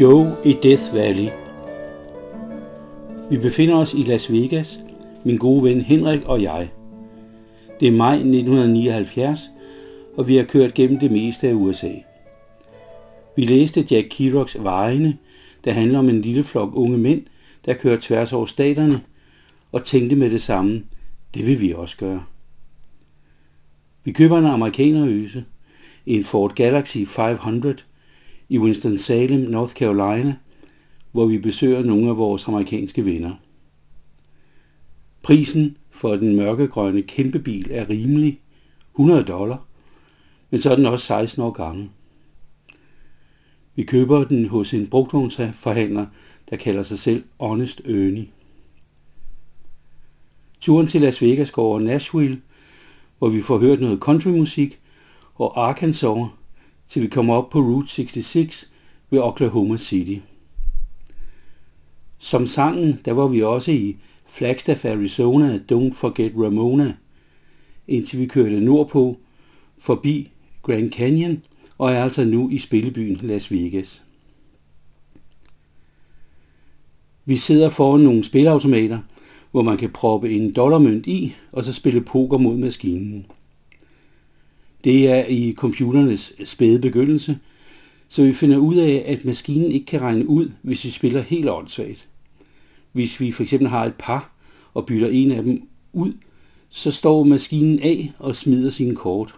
Joe i Death Valley. Vi befinder os i Las Vegas, min gode ven Henrik og jeg. Det er maj 1979, og vi har kørt gennem det meste af USA. Vi læste Jack Kerouacks Vejene, der handler om en lille flok unge mænd, der kører tværs over staterne, og tænkte med det samme, det vil vi også gøre. Vi køber en amerikanerøse, en Ford Galaxie 500, i Winston-Salem, North Carolina, hvor vi besøger nogle af vores amerikanske venner. Prisen for den mørkegrønne kæmpebil er rimelig, $100, men så er den også 16 år gammel. Vi køber den hos en brugtvognsforhandler, der kalder sig selv Honest Ernie. Turen til Las Vegas går over Nashville, hvor vi får hørt noget countrymusik, og Arkansas, til vi kommer op på Route 66 ved Oklahoma City. Som sangen, der var vi også i Flagstaff, Arizona, Don't Forget Ramona, indtil vi kørte nordpå, forbi Grand Canyon, og er altså nu i spillebyen Las Vegas. Vi sidder foran nogle spilleautomater, hvor man kan proppe en dollarmønt i, og så spille poker mod maskinen. Det er i computernes spæde begyndelse, så vi finder ud af, at maskinen ikke kan regne ud, hvis vi spiller helt åndssvagt. Hvis vi f.eks. har et par og bytter en af dem ud, så står maskinen af og smider sine kort.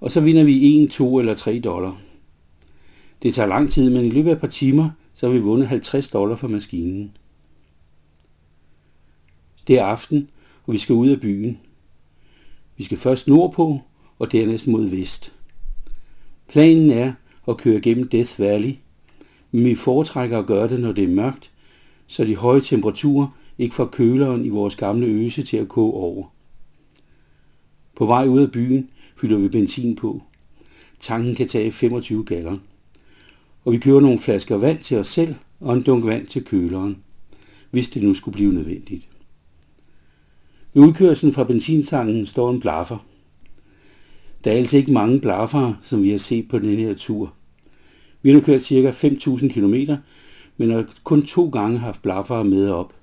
Og så vinder vi 1, 2 eller $3. Det tager lang tid, men i løbet af et par timer, så har vi vundet $50 for maskinen. Det er aften, og vi skal ud af byen. Vi skal først nordpå, og dernæst mod vest. Planen er at køre gennem Death Valley, men vi foretrækker at gøre det, når det er mørkt, så de høje temperaturer ikke får køleren i vores gamle øse til at koge over. På vej ud af byen fylder vi benzin på. Tanken kan tage 25 gallon. Og vi køber nogle flasker vand til os selv og en dunk vand til køleren, hvis det nu skulle blive nødvendigt. Ved udkørslen fra benzintanken står en blaffer. Der er altså ikke mange blaffere, som vi har set på den her tur. Vi har nu kørt ca. 5.000 km, men har kun 2 gange haft blaffere med op,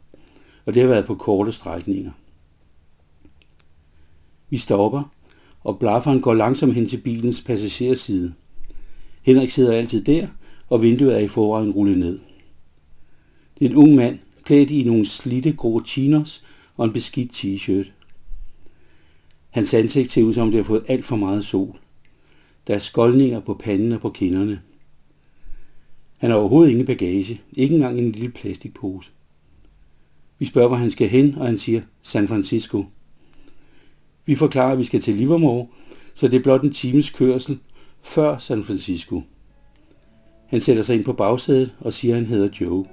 og det har været på korte strækninger. Vi stopper, og blafferen går langsomt hen til bilens passagerside. Henrik sidder altid der, og vinduet er i forvejen rullet ned. Det er en ung mand, klædt i nogle slidte grå chinos og en beskidt t-shirt. Hans ansigt ser ud, som det har fået alt for meget sol. Der er skoldninger på panden og på kinderne. Han har overhovedet ingen bagage, ikke engang en lille plastikpose. Vi spørger, hvor han skal hen, og han siger San Francisco. Vi forklarer, at vi skal til Livermore, så det er blot en times kørsel før San Francisco. Han sætter sig ind på bagsædet og siger, at han hedder Joe.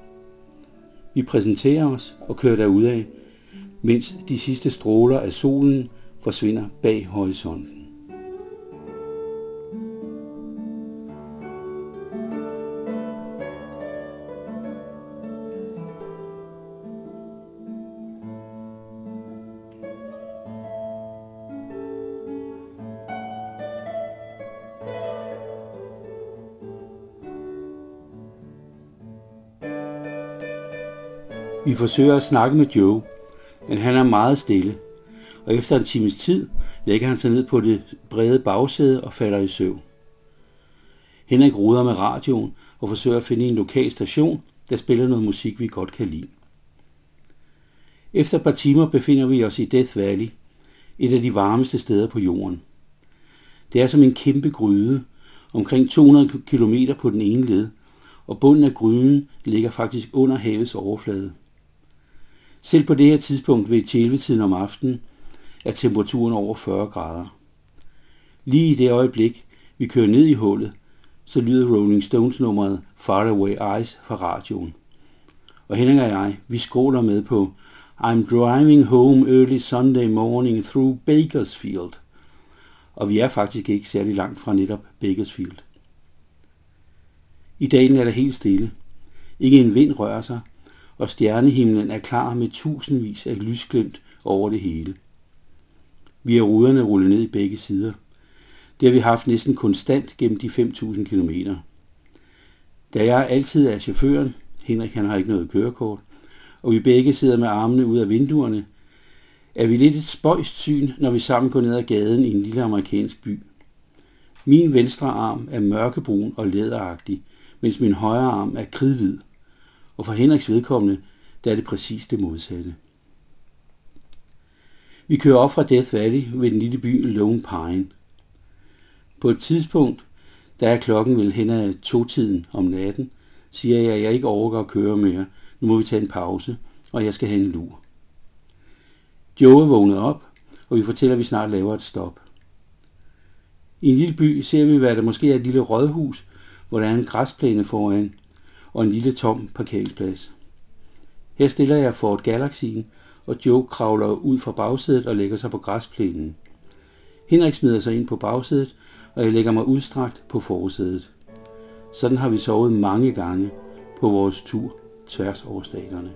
Vi præsenterer os og kører derudad, mens de sidste stråler af solen forsvinder bag horisonten. Vi forsøger at snakke med Joe, men han er meget stille. Og efter en times tid lægger han sig ned på det brede bagsæde og falder i søvn. Henrik roder med radioen og forsøger at finde en lokal station, der spiller noget musik, vi godt kan lide. Efter et par timer befinder vi os i Death Valley, et af de varmeste steder på jorden. Det er som en kæmpe gryde, omkring 200 km på den ene led, og bunden af gryden ligger faktisk under havets overflade. Selv på det her tidspunkt ved 11-tiden om aftenen er temperaturen over 40 grader. Lige i det øjeblik, vi kører ned i hullet, så lyder Rolling Stones-nummeret Far Away Eyes fra radioen. Og Henning og jeg, vi skråler med på I'm driving home early Sunday morning through Bakersfield. Og vi er faktisk ikke særlig langt fra netop Bakersfield. I dalen er der helt stille. Ikke en vind rører sig, og stjernehimlen er klar med tusindvis af lysglimt over det hele. Vi har ruderne rullet ned i begge sider. Det har vi haft næsten konstant gennem de 5.000 kilometer. Da jeg altid er chaufføren, Henrik han har ikke noget kørekort, og vi begge sidder med armene ud af vinduerne, er vi lidt et spøjst syn, når vi sammen går ned ad gaden i en lille amerikansk by. Min venstre arm er mørkebrun og læderagtig, mens min højre arm er kridhvid, og for Henriks vedkommende, der er det præcis det modsatte. Vi kører op fra Death Valley ved den lille by Lone Pine. På et tidspunkt, der er klokken vel hen ad 2-tiden om natten, siger jeg, at jeg ikke overgår at køre mere. Nu må vi tage en pause, og jeg skal have en lur. Joe er vågnet op, og vi fortæller, at vi snart laver et stop. I en lille by ser vi, hvad der måske er et lille rådhus, hvor der er en græsplæne foran, og en lille tom parkeringsplads. Her stiller jeg Ford Galaxien, og Joe kravler ud fra bagsædet og lægger sig på græsplænen. Henrik smider sig ind på bagsædet, og jeg lægger mig udstrakt på forsædet. Sådan har vi sovet mange gange på vores tur tværs over staterne.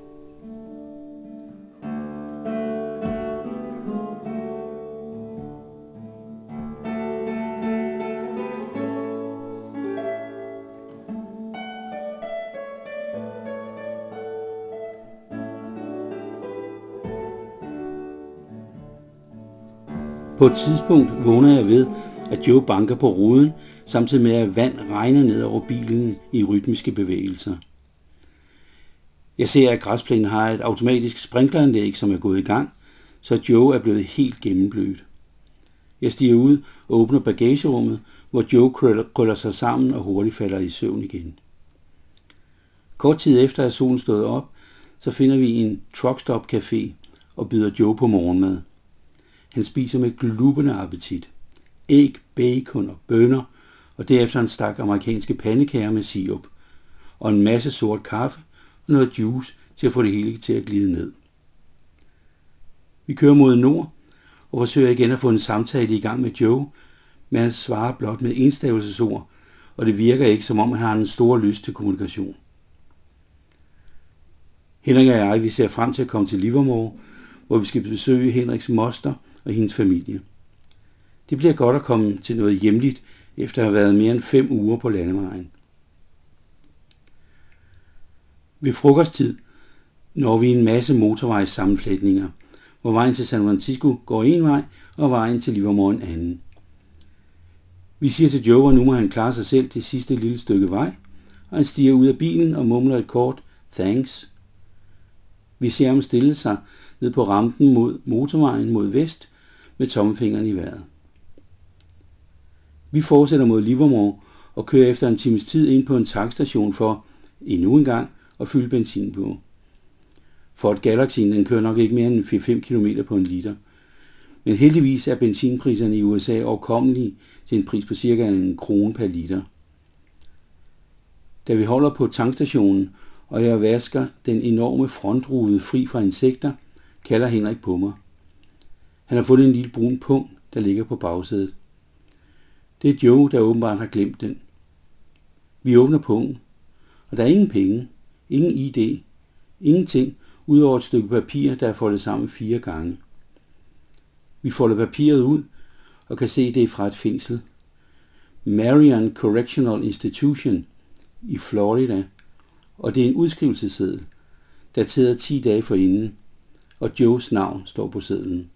På et tidspunkt vågner jeg ved, at Joe banker på ruden, samtidig med at vand regner ned over bilen i rytmiske bevægelser. Jeg ser, at græsplænen har et automatisk sprinkleranlæg, som er gået i gang, så Joe er blevet helt gennemblødt. Jeg stiger ud og åbner bagagerummet, hvor Joe krøller sig sammen og hurtigt falder i søvn igen. Kort tid efter, at solen stod op, så finder vi en truckstop-café og byder Joe på morgenmad. Han spiser med glubende appetit. Æg, bacon og bønner, og derefter en stak amerikanske pandekager med sirup, og en masse sort kaffe og noget juice til at få det hele til at glide ned. Vi kører mod nord og forsøger igen at få en samtale i gang med Joe, men han svarer blot med enstavelsesord, og det virker ikke, som om han har en stor lyst til kommunikation. Henrik og jeg, vi ser frem til at komme til Livermore, hvor vi skal besøge Henriks moster og hendes familie. Det bliver godt at komme til noget hjemligt, efter at have været mere end 5 uger på landevejen. Ved frokosttid når vi en masse motorvejssammenflætninger, hvor vejen til San Francisco går en vej, og vejen til Livermore en anden. Vi siger til Joe, at nu må han klare sig selv det sidste lille stykke vej, og han stiger ud af bilen og mumler et kort thanks. Vi ser ham stille sig ned på rampen mod motorvejen mod vest med tommelfingeren i vejret. Vi fortsætter mod Livermore og kører efter en times tid ind på en tankstation for, endnu en gang, at fylde benzin på. Ford Galaxien, den kører nok ikke mere end 4-5 km på en liter. Men heldigvis er benzinpriserne i USA overkommelige til en pris på cirka 1 krone per liter. Da vi holder på tankstationen, og jeg vasker den enorme frontrude fri fra insekter, kalder Henrik på mig. Han har fundet en lille brun pung, der ligger på bagsædet. Det er Joe, der åbenbart har glemt den. Vi åbner pungen, og der er ingen penge, ingen ID, ingenting, udover et stykke papir, der er foldet sammen 4 gange. Vi folder papiret ud og kan se, det er fra et fængsel. Marion Correctional Institution i Florida, og det er en udskrivelsesseddel, dateret 10 dage forinden, og Joes navn står på sedlen.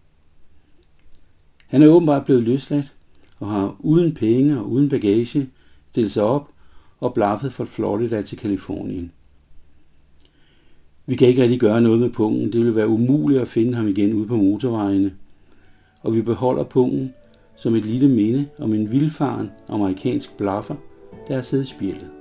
Han er åbenbart blevet løsladt og har uden penge og uden bagage stillet sig op og blaffet fra Florida til Kalifornien. Vi kan ikke rigtig gøre noget med pungen. Det ville være umuligt at finde ham igen ude på motorvejene. Og vi beholder pungen, som et lille minde om en vildfaren amerikansk blaffer, der har siddet i spjældet.